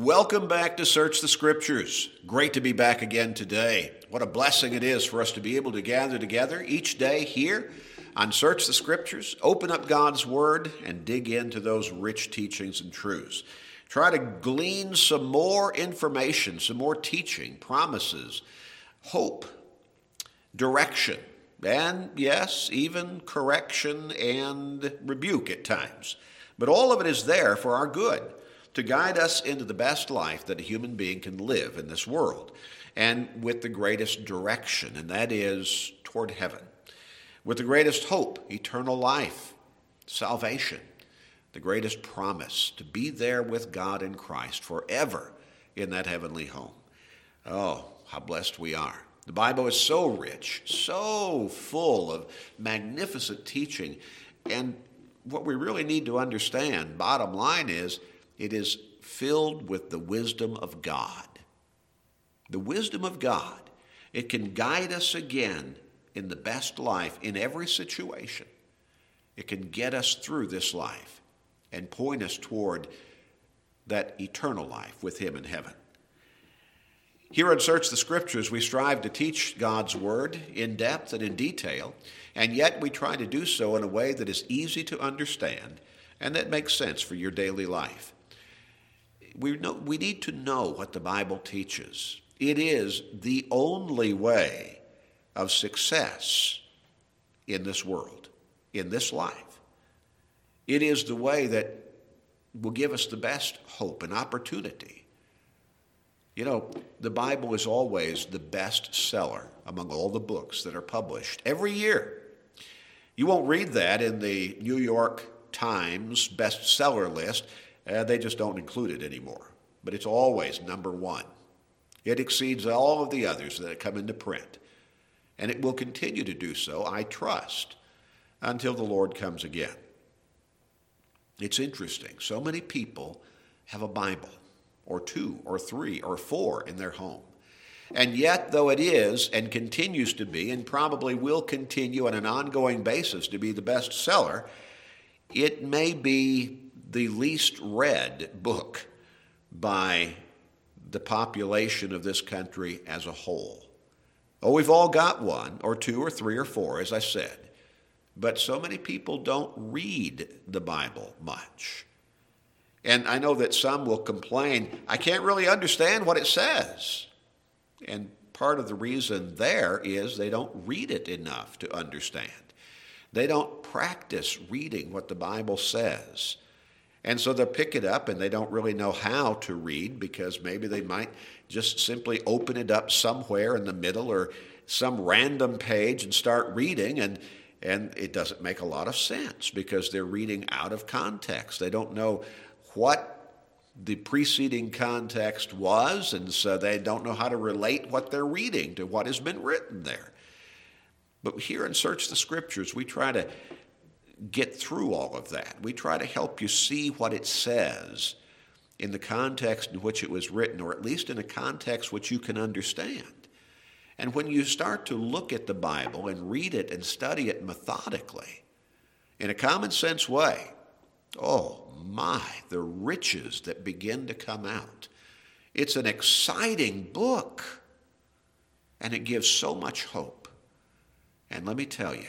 Welcome back to Search the Scriptures. Great to be back again today. What a blessing it is for us to be able to gather together each day here on Search the Scriptures, open up God's Word, and dig into those rich teachings and truths. Try to glean some more information, some more teaching, promises, hope, direction, and yes, even correction and rebuke at times. But all of it is there for our good, to guide us into the best life that a human being can live in this world, and with the greatest direction, and that is toward heaven, with the greatest hope, eternal life, salvation, the greatest promise to be there with God in Christ forever in that heavenly home. Oh, how blessed we are. The Bible is so rich, so full of magnificent teaching, and what we really need to understand, bottom line is, it is filled with the wisdom of God. The wisdom of God. It can guide us again in the best life in every situation. It can get us through this life and point us toward that eternal life with Him in heaven. Here on Search the Scriptures, we strive to teach God's Word in depth and in detail, and yet we try to do so in a way that is easy to understand and that makes sense for your daily life. We need to know what the Bible teaches. It is the only way of success in this world, in this life. It is the way that will give us the best hope and opportunity. You know, the Bible is always the best seller among all the books that are published every year. You won't read that in the New York Times bestseller list. They just don't include it anymore. But it's always number one. It exceeds all of the others that come into print. And it will continue to do so, I trust, until the Lord comes again. It's interesting. So many people have a Bible, or two, or three, or four in their home. And yet, though it is and continues to be, and probably will continue on an ongoing basis to be the bestseller, it may be the least read book by the population of this country as a whole. Oh, we've all got one or two or three or four, as I said, but so many people don't read the Bible much. And I know that some will complain, I can't really understand what it says. And part of the reason there is they don't read it enough to understand. They don't practice reading what the Bible says. And so they'll pick it up and they don't really know how to read, because maybe they might just simply open it up somewhere in the middle or some random page and start reading, and it doesn't make a lot of sense because they're reading out of context. They don't know what the preceding context was, and so they don't know how to relate what they're reading to what has been written there. But here in Search the Scriptures, we try to get through all of that. We try to help you see what it says in the context in which it was written, or at least in a context which you can understand. And when you start to look at the Bible and read it and study it methodically, in a common sense way, oh my, the riches that begin to come out. It's an exciting book, and it gives so much hope. And let me tell you,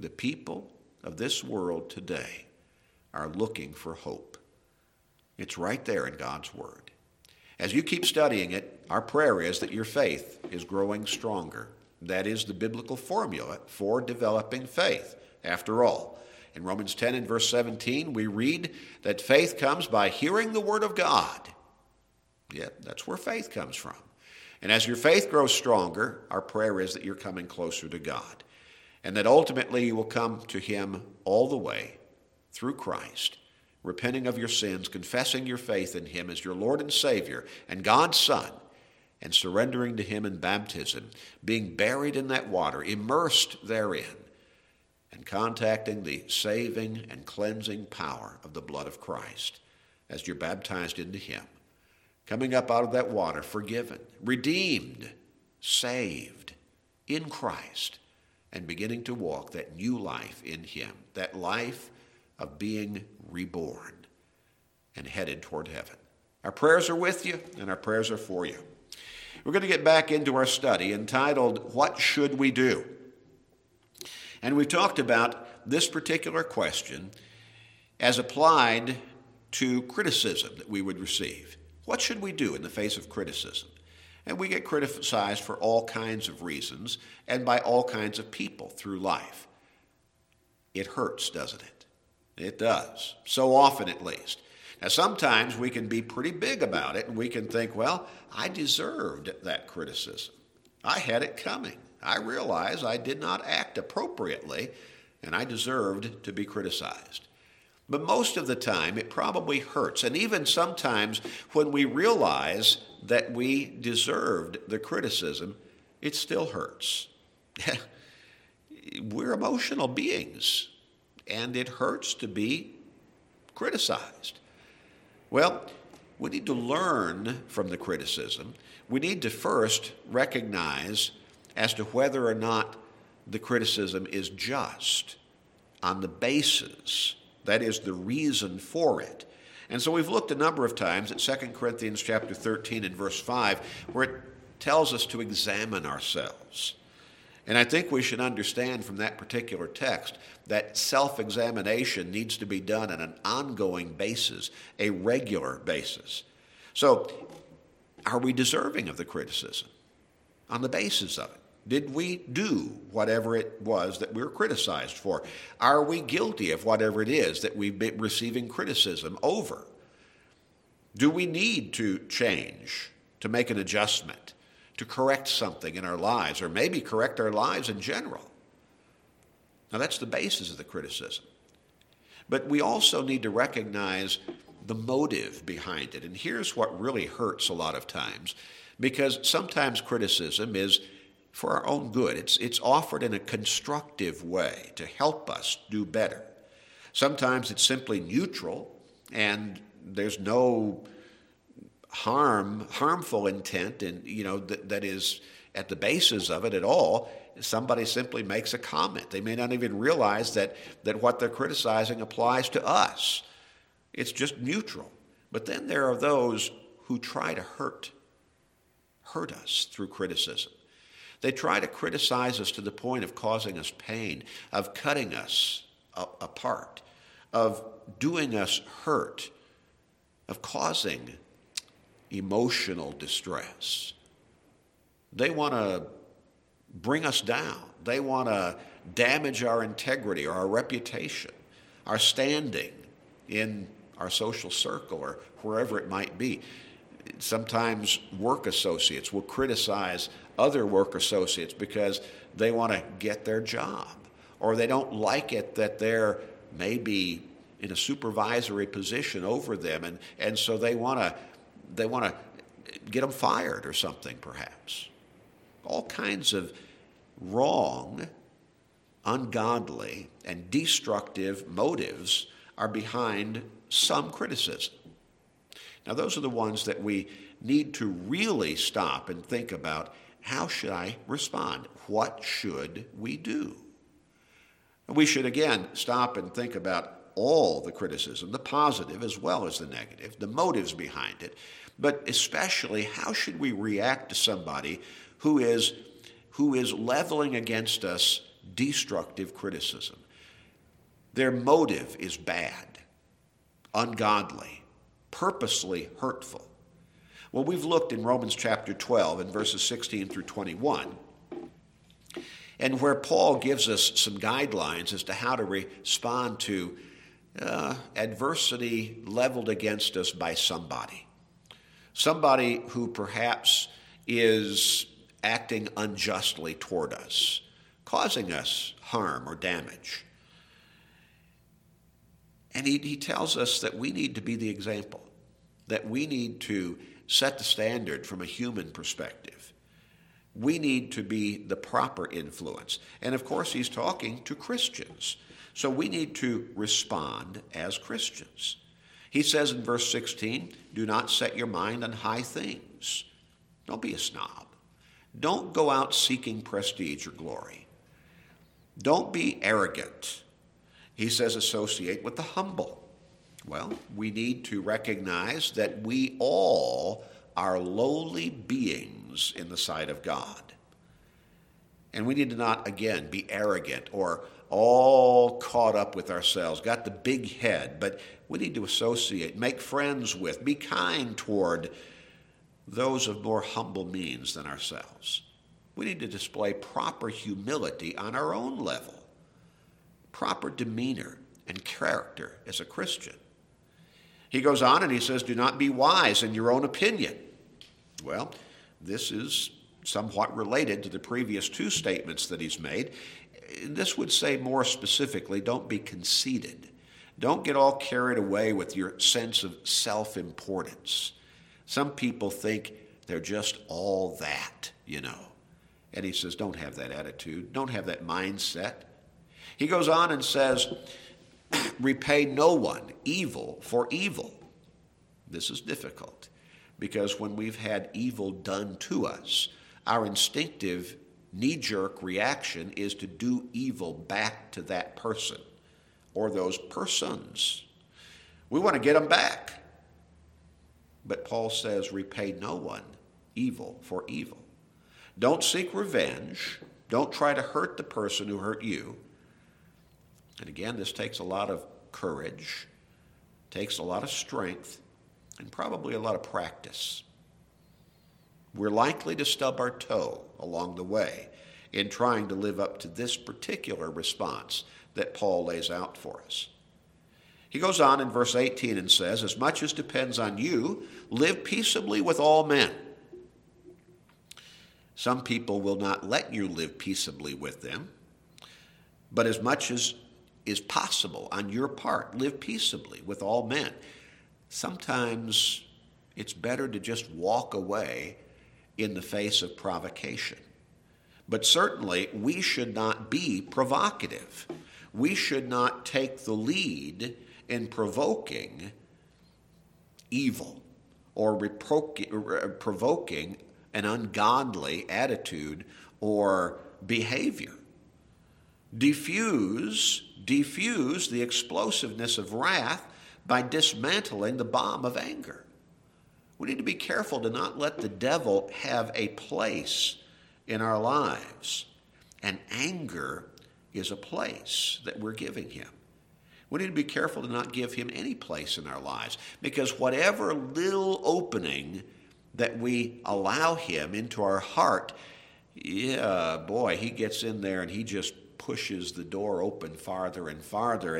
the people of this world today are looking for hope. It's right there in God's Word. As you keep studying it, our prayer is that your faith is growing stronger. That is the biblical formula for developing faith, after all. In Romans 10 and verse 17, we read that faith comes by hearing the Word of God. Yeah, that's where faith comes from. And as your faith grows stronger, our prayer is that you're coming closer to God, and that ultimately you will come to Him all the way through Christ, repenting of your sins, confessing your faith in Him as your Lord and Savior and God's Son, and surrendering to Him in baptism, being buried in that water, immersed therein, and contacting the saving and cleansing power of the blood of Christ as you're baptized into Him, coming up out of that water forgiven, redeemed, saved in Christ, and beginning to walk that new life in Him, that life of being reborn and headed toward heaven. Our prayers are with you, and our prayers are for you. We're going to get back into our study entitled, What Should We Do? And we've talked about this particular question as applied to criticism that we would receive. What should we do in the face of criticism? And we get criticized for all kinds of reasons and by all kinds of people through life. It hurts, doesn't it? It does, so often at least. Now, sometimes we can be pretty big about it, and we can think, well, I deserved that criticism. I had it coming. I realized I did not act appropriately, and I deserved to be criticized. But most of the time, it probably hurts. And even sometimes when we realize that we deserved the criticism, it still hurts. We're emotional beings, and it hurts to be criticized. Well, we need to learn from the criticism. We need to first recognize as to whether or not the criticism is just on the basis, that is the reason for it. And so we've looked a number of times at 2 Corinthians chapter 13 and verse 5, where it tells us to examine ourselves. And I think we should understand from that particular text that self-examination needs to be done on an ongoing basis, a regular basis. So, are we deserving of the criticism on the basis of it? Did we do whatever it was that we were criticized for? Are we guilty of whatever it is that we've been receiving criticism over? Do we need to change, to make an adjustment, to correct something in our lives, or maybe correct our lives in general? Now, that's the basis of the criticism. But we also need to recognize the motive behind it. And here's what really hurts a lot of times, because sometimes criticism is for our own good. It's offered in a constructive way to help us do better. Sometimes it's simply neutral, and there's no harmful intent, and that is at the basis of it at all. Somebody simply makes a comment. They may not even realize that what they're criticizing applies to us. It's just neutral. But then there are those who try to hurt us through criticism. They try to criticize us to the point of causing us pain, of cutting us apart, of doing us hurt, of causing emotional distress. They want to bring us down. They want to damage our integrity or our reputation, our standing in our social circle or wherever it might be. Sometimes work associates will criticize other work associates because they want to get their job, or they don't like it that they're maybe in a supervisory position over them, and so they want to get them fired or something perhaps. All kinds of wrong, ungodly, and destructive motives are behind some criticism. Now, those are the ones that we need to really stop and think about. How should I respond? What should we do? We should, again, stop and think about all the criticism, the positive as well as the negative, the motives behind it, but especially how should we react to somebody who is leveling against us destructive criticism. Their motive is bad, ungodly, purposely hurtful. Well, we've looked in Romans chapter 12 and verses 16 through 21, and where Paul gives us some guidelines as to how to respond to adversity leveled against us by somebody who perhaps is acting unjustly toward us, causing us harm or damage. And he tells us that we need to be the example, that we need to set the standard from a human perspective. We need to be the proper influence. And of course, he's talking to Christians. So we need to respond as Christians. He says in verse 16, do not set your mind on high things. Don't be a snob. Don't go out seeking prestige or glory. Don't be arrogant. He says associate with the humble. Well, we need to recognize that we all are lowly beings in the sight of God. And we need to not, again, be arrogant or all caught up with ourselves, got the big head, but we need to associate, make friends with, be kind toward those of more humble means than ourselves. We need to display proper humility on our own level, proper demeanor and character as a Christian. He goes on and he says, do not be wise in your own opinion. Well, this is somewhat related to the previous two statements that he's made. This would say more specifically, don't be conceited. Don't get all carried away with your sense of self-importance. Some people think they're just all that, you know. And he says, don't have that attitude. Don't have that mindset. He goes on and says, repay no one evil for evil. This is difficult because when we've had evil done to us, our instinctive knee-jerk reaction is to do evil back to that person or those persons. We want to get them back. But Paul says, repay no one evil for evil. Don't seek revenge. Don't try to hurt the person who hurt you. And again, this takes a lot of courage, takes a lot of strength, and probably a lot of practice. We're likely to stub our toe along the way in trying to live up to this particular response that Paul lays out for us. He goes on in verse 18 and says, as much as depends on you, live peaceably with all men. Some people will not let you live peaceably with them, but as much as is possible on your part, live peaceably with all men. Sometimes it's better to just walk away in the face of provocation. But certainly we should not be provocative. We should not take the lead in provoking evil or provoking an ungodly attitude or behavior. Diffuse the explosiveness of wrath by dismantling the bomb of anger. We need to be careful to not let the devil have a place in our lives. And anger is a place that we're giving him. We need to be careful to not give him any place in our lives, because whatever little opening that we allow him into our heart, he gets in there and he just pushes the door open farther and farther,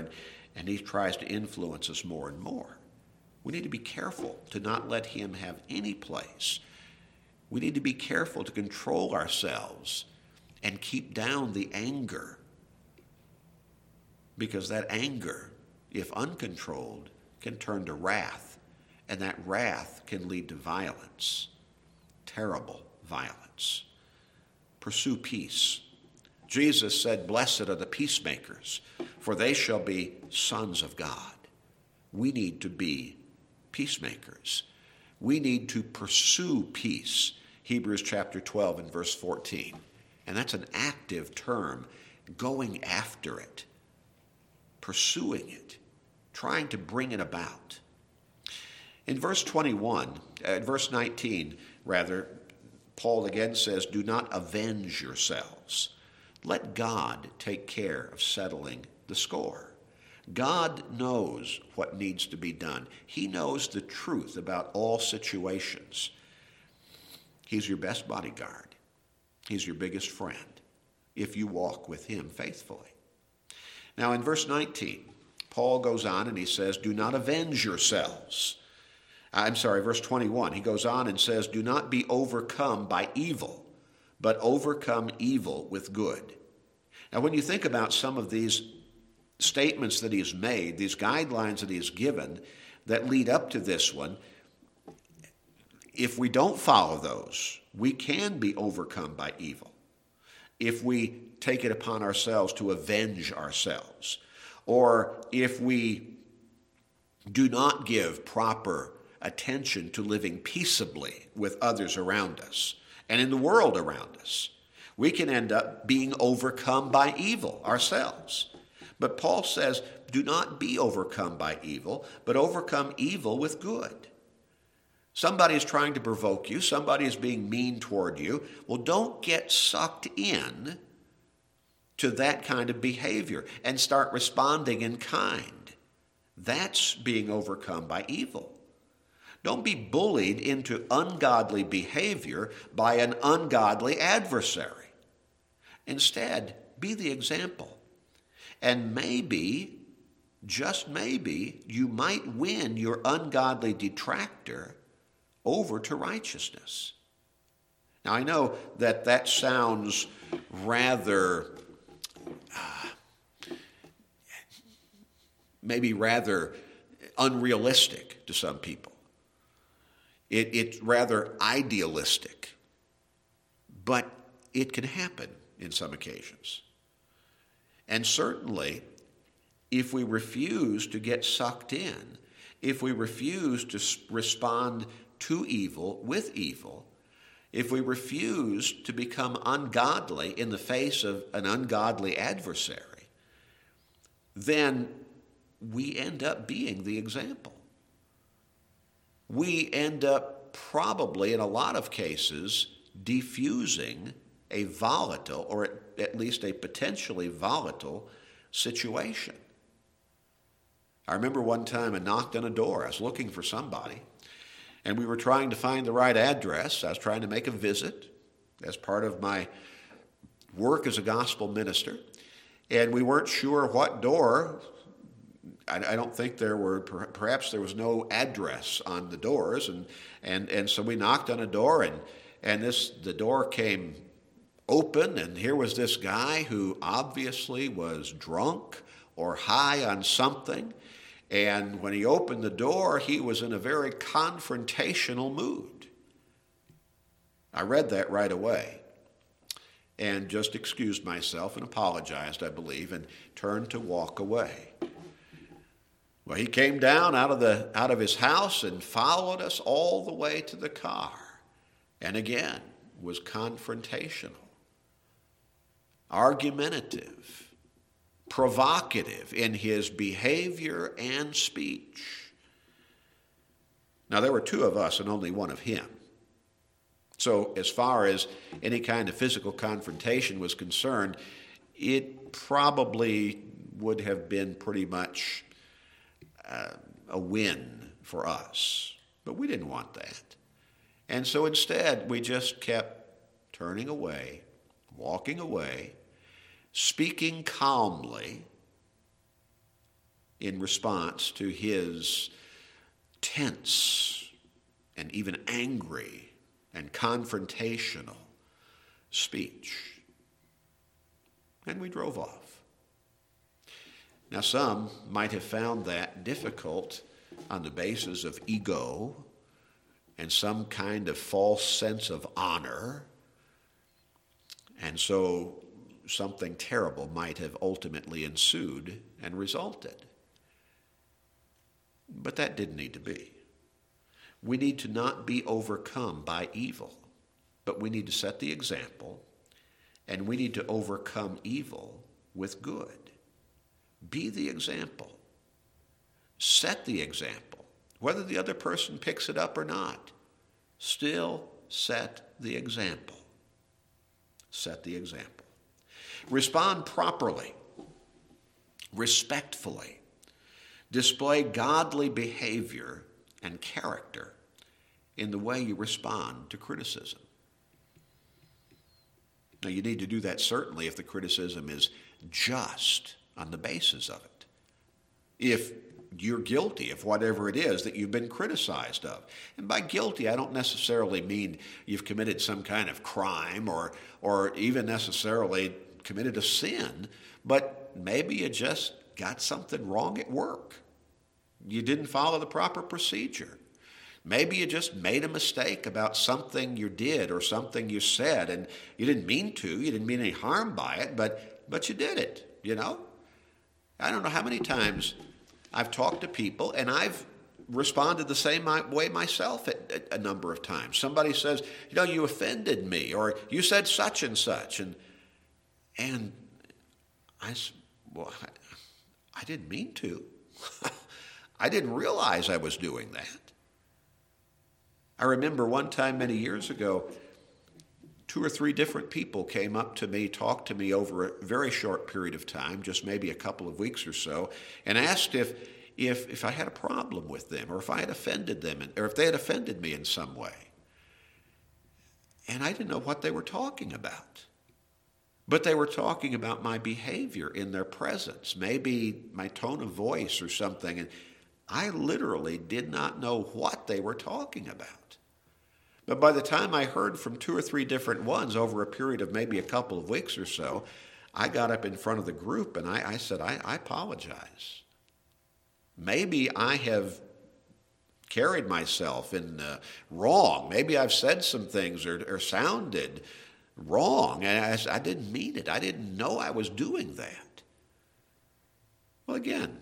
and he tries to influence us more and more. We need to be careful to not let him have any place. We need to be careful to control ourselves and keep down the anger, because that anger, if uncontrolled, can turn to wrath, and that wrath can lead to violence, terrible violence. Pursue peace. Jesus said, blessed are the peacemakers, for they shall be sons of God. We need to be peacemakers. We need to pursue peace, Hebrews chapter 12 and verse 14. And that's an active term, going after it, pursuing it, trying to bring it about. In verse 19, Paul again says, do not avenge yourselves. Let God take care of settling the score. God knows what needs to be done. He knows the truth about all situations. He's your best bodyguard. He's your biggest friend if you walk with him faithfully. Now in verse 19, Paul goes on and he says, do not avenge yourselves. Verse 21, he goes on and says, do not be overcome by evil, but overcome evil with good. Now, when you think about some of these statements that he's made, these guidelines that he's given that lead up to this one, if we don't follow those, we can be overcome by evil. If we take it upon ourselves to avenge ourselves, or if we do not give proper attention to living peaceably with others around us, and in the world around us, we can end up being overcome by evil ourselves. But Paul says, do not be overcome by evil, but overcome evil with good. Somebody is trying to provoke you. Somebody is being mean toward you. Well, don't get sucked in to that kind of behavior and start responding in kind. That's being overcome by evil. Don't be bullied into ungodly behavior by an ungodly adversary. Instead, be the example. And maybe, just maybe, you might win your ungodly detractor over to righteousness. Now, I know that that sounds rather unrealistic to some people. It's rather idealistic, but it can happen in some occasions. And certainly, if we refuse to get sucked in, if we refuse to respond to evil with evil, if we refuse to become ungodly in the face of an ungodly adversary, then we end up being the example. We end up probably, in a lot of cases, defusing a volatile, or at least a potentially volatile, situation. I remember one time I knocked on a door. I was looking for somebody, and we were trying to find the right address. I was trying to make a visit as part of my work as a gospel minister, and we weren't sure what door. I don't think there were, perhaps there was no address on the doors, and so we knocked on a door, and the door came open, and here was this guy who obviously was drunk or high on something, and when he opened the door, he was in a very confrontational mood. I read that right away and just excused myself and apologized, I believe, and turned to walk away. Well, he came down out of his house and followed us all the way to the car, and again was confrontational, argumentative, provocative in his behavior and speech. Now, there were two of us and only one of him. So as far as any kind of physical confrontation was concerned, it probably would have been pretty much a win for us. But we didn't want that. And so instead, we just kept turning away, walking away, speaking calmly in response to his tense and even angry and confrontational speech. And we drove off. Now, some might have found that difficult on the basis of ego and some kind of false sense of honor, and so something terrible might have ultimately ensued and resulted. But that didn't need to be. We need to not be overcome by evil, but we need to set the example, and we need to overcome evil with good. Be the example. Set the example. Whether the other person picks it up or not, still set the example. Set the example. Respond properly, respectfully. Display godly behavior and character in the way you respond to criticism. Now, you need to do that certainly if the criticism is just on the basis of it. If you're guilty of whatever it is that you've been criticized of. And by guilty, I don't necessarily mean you've committed some kind of crime or even necessarily committed a sin, but maybe you just got something wrong at work. You didn't follow the proper procedure. Maybe you just made a mistake about something you did or something you said, and you didn't mean to, you didn't mean any harm by it, but you did it, you know? I don't know how many times I've talked to people, and I've responded the same way myself a number of times. Somebody says, you know, you offended me, or you said such and such. And I said, well, I didn't mean to. I didn't realize I was doing that. I remember one time many years ago, 2 or 3 different people came up to me, talked to me over a very short period of time, just maybe a couple of weeks or so, and asked if I had a problem with them or if I had offended them or if they had offended me in some way. And I didn't know what they were talking about. But they were talking about my behavior in their presence, maybe my tone of voice or something. And I literally did not know what they were talking about. But by the time I heard from 2 or 3 different ones over a period of maybe a couple of weeks or so, I got up in front of the group and I said, I apologize. Maybe I have carried myself in wrong. Maybe I've said some things or sounded wrong. And I didn't mean it. I didn't know I was doing that. Well, again,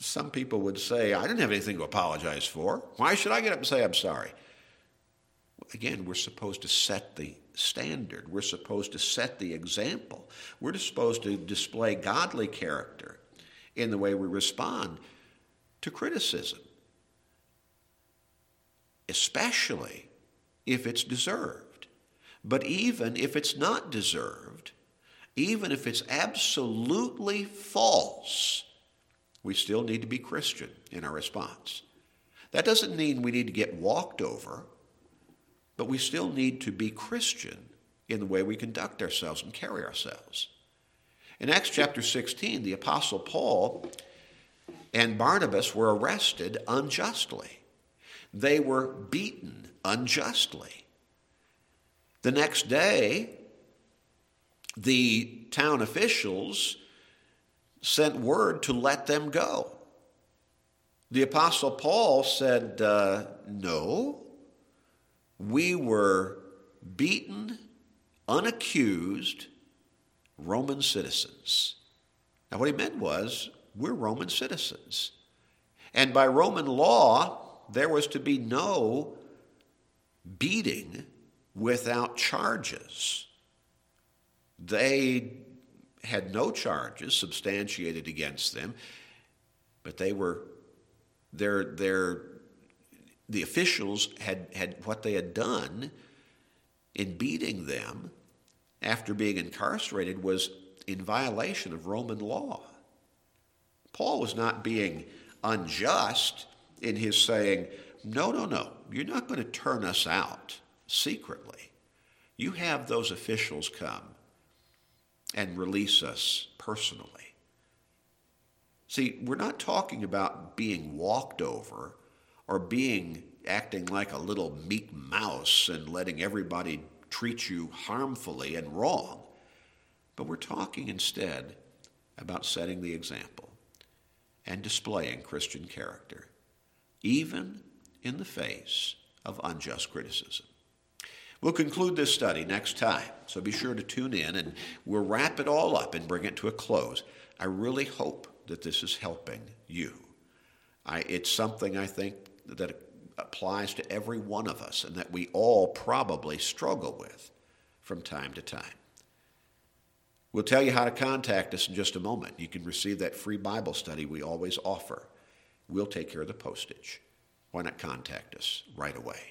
some people would say, I didn't have anything to apologize for. Why should I get up and say I'm sorry? Again, we're supposed to set the standard. We're supposed to set the example. We're supposed to display godly character in the way we respond to criticism, especially if it's deserved. But even if it's not deserved, even if it's absolutely false, we still need to be Christian in our response. That doesn't mean we need to get walked over, but we still need to be Christian in the way we conduct ourselves and carry ourselves. In Acts chapter 16, the Apostle Paul and Barnabas were arrested unjustly. They were beaten unjustly. The next day, the town officials sent word to let them go. The Apostle Paul said, no, we were beaten, unaccused Roman citizens. Now, what he meant was, we're Roman citizens. And by Roman law, there was to be no beating without charges. They had no charges substantiated against them, but they were, the officials had what they had done in beating them after being incarcerated was in violation of Roman law. Paul was not being unjust in his saying, no, you're not going to turn us out secretly. You have those officials come and release us personally. See, we're not talking about being walked over or acting like a little meek mouse and letting everybody treat you harmfully and wrong, but we're talking instead about setting the example and displaying Christian character, even in the face of unjust criticism. We'll conclude this study next time, so be sure to tune in, and we'll wrap it all up and bring it to a close. I really hope that this is helping you. It's something I think that applies to every one of us and that we all probably struggle with from time to time. We'll tell you how to contact us in just a moment. You can receive that free Bible study we always offer. We'll take care of the postage. Why not contact us right away?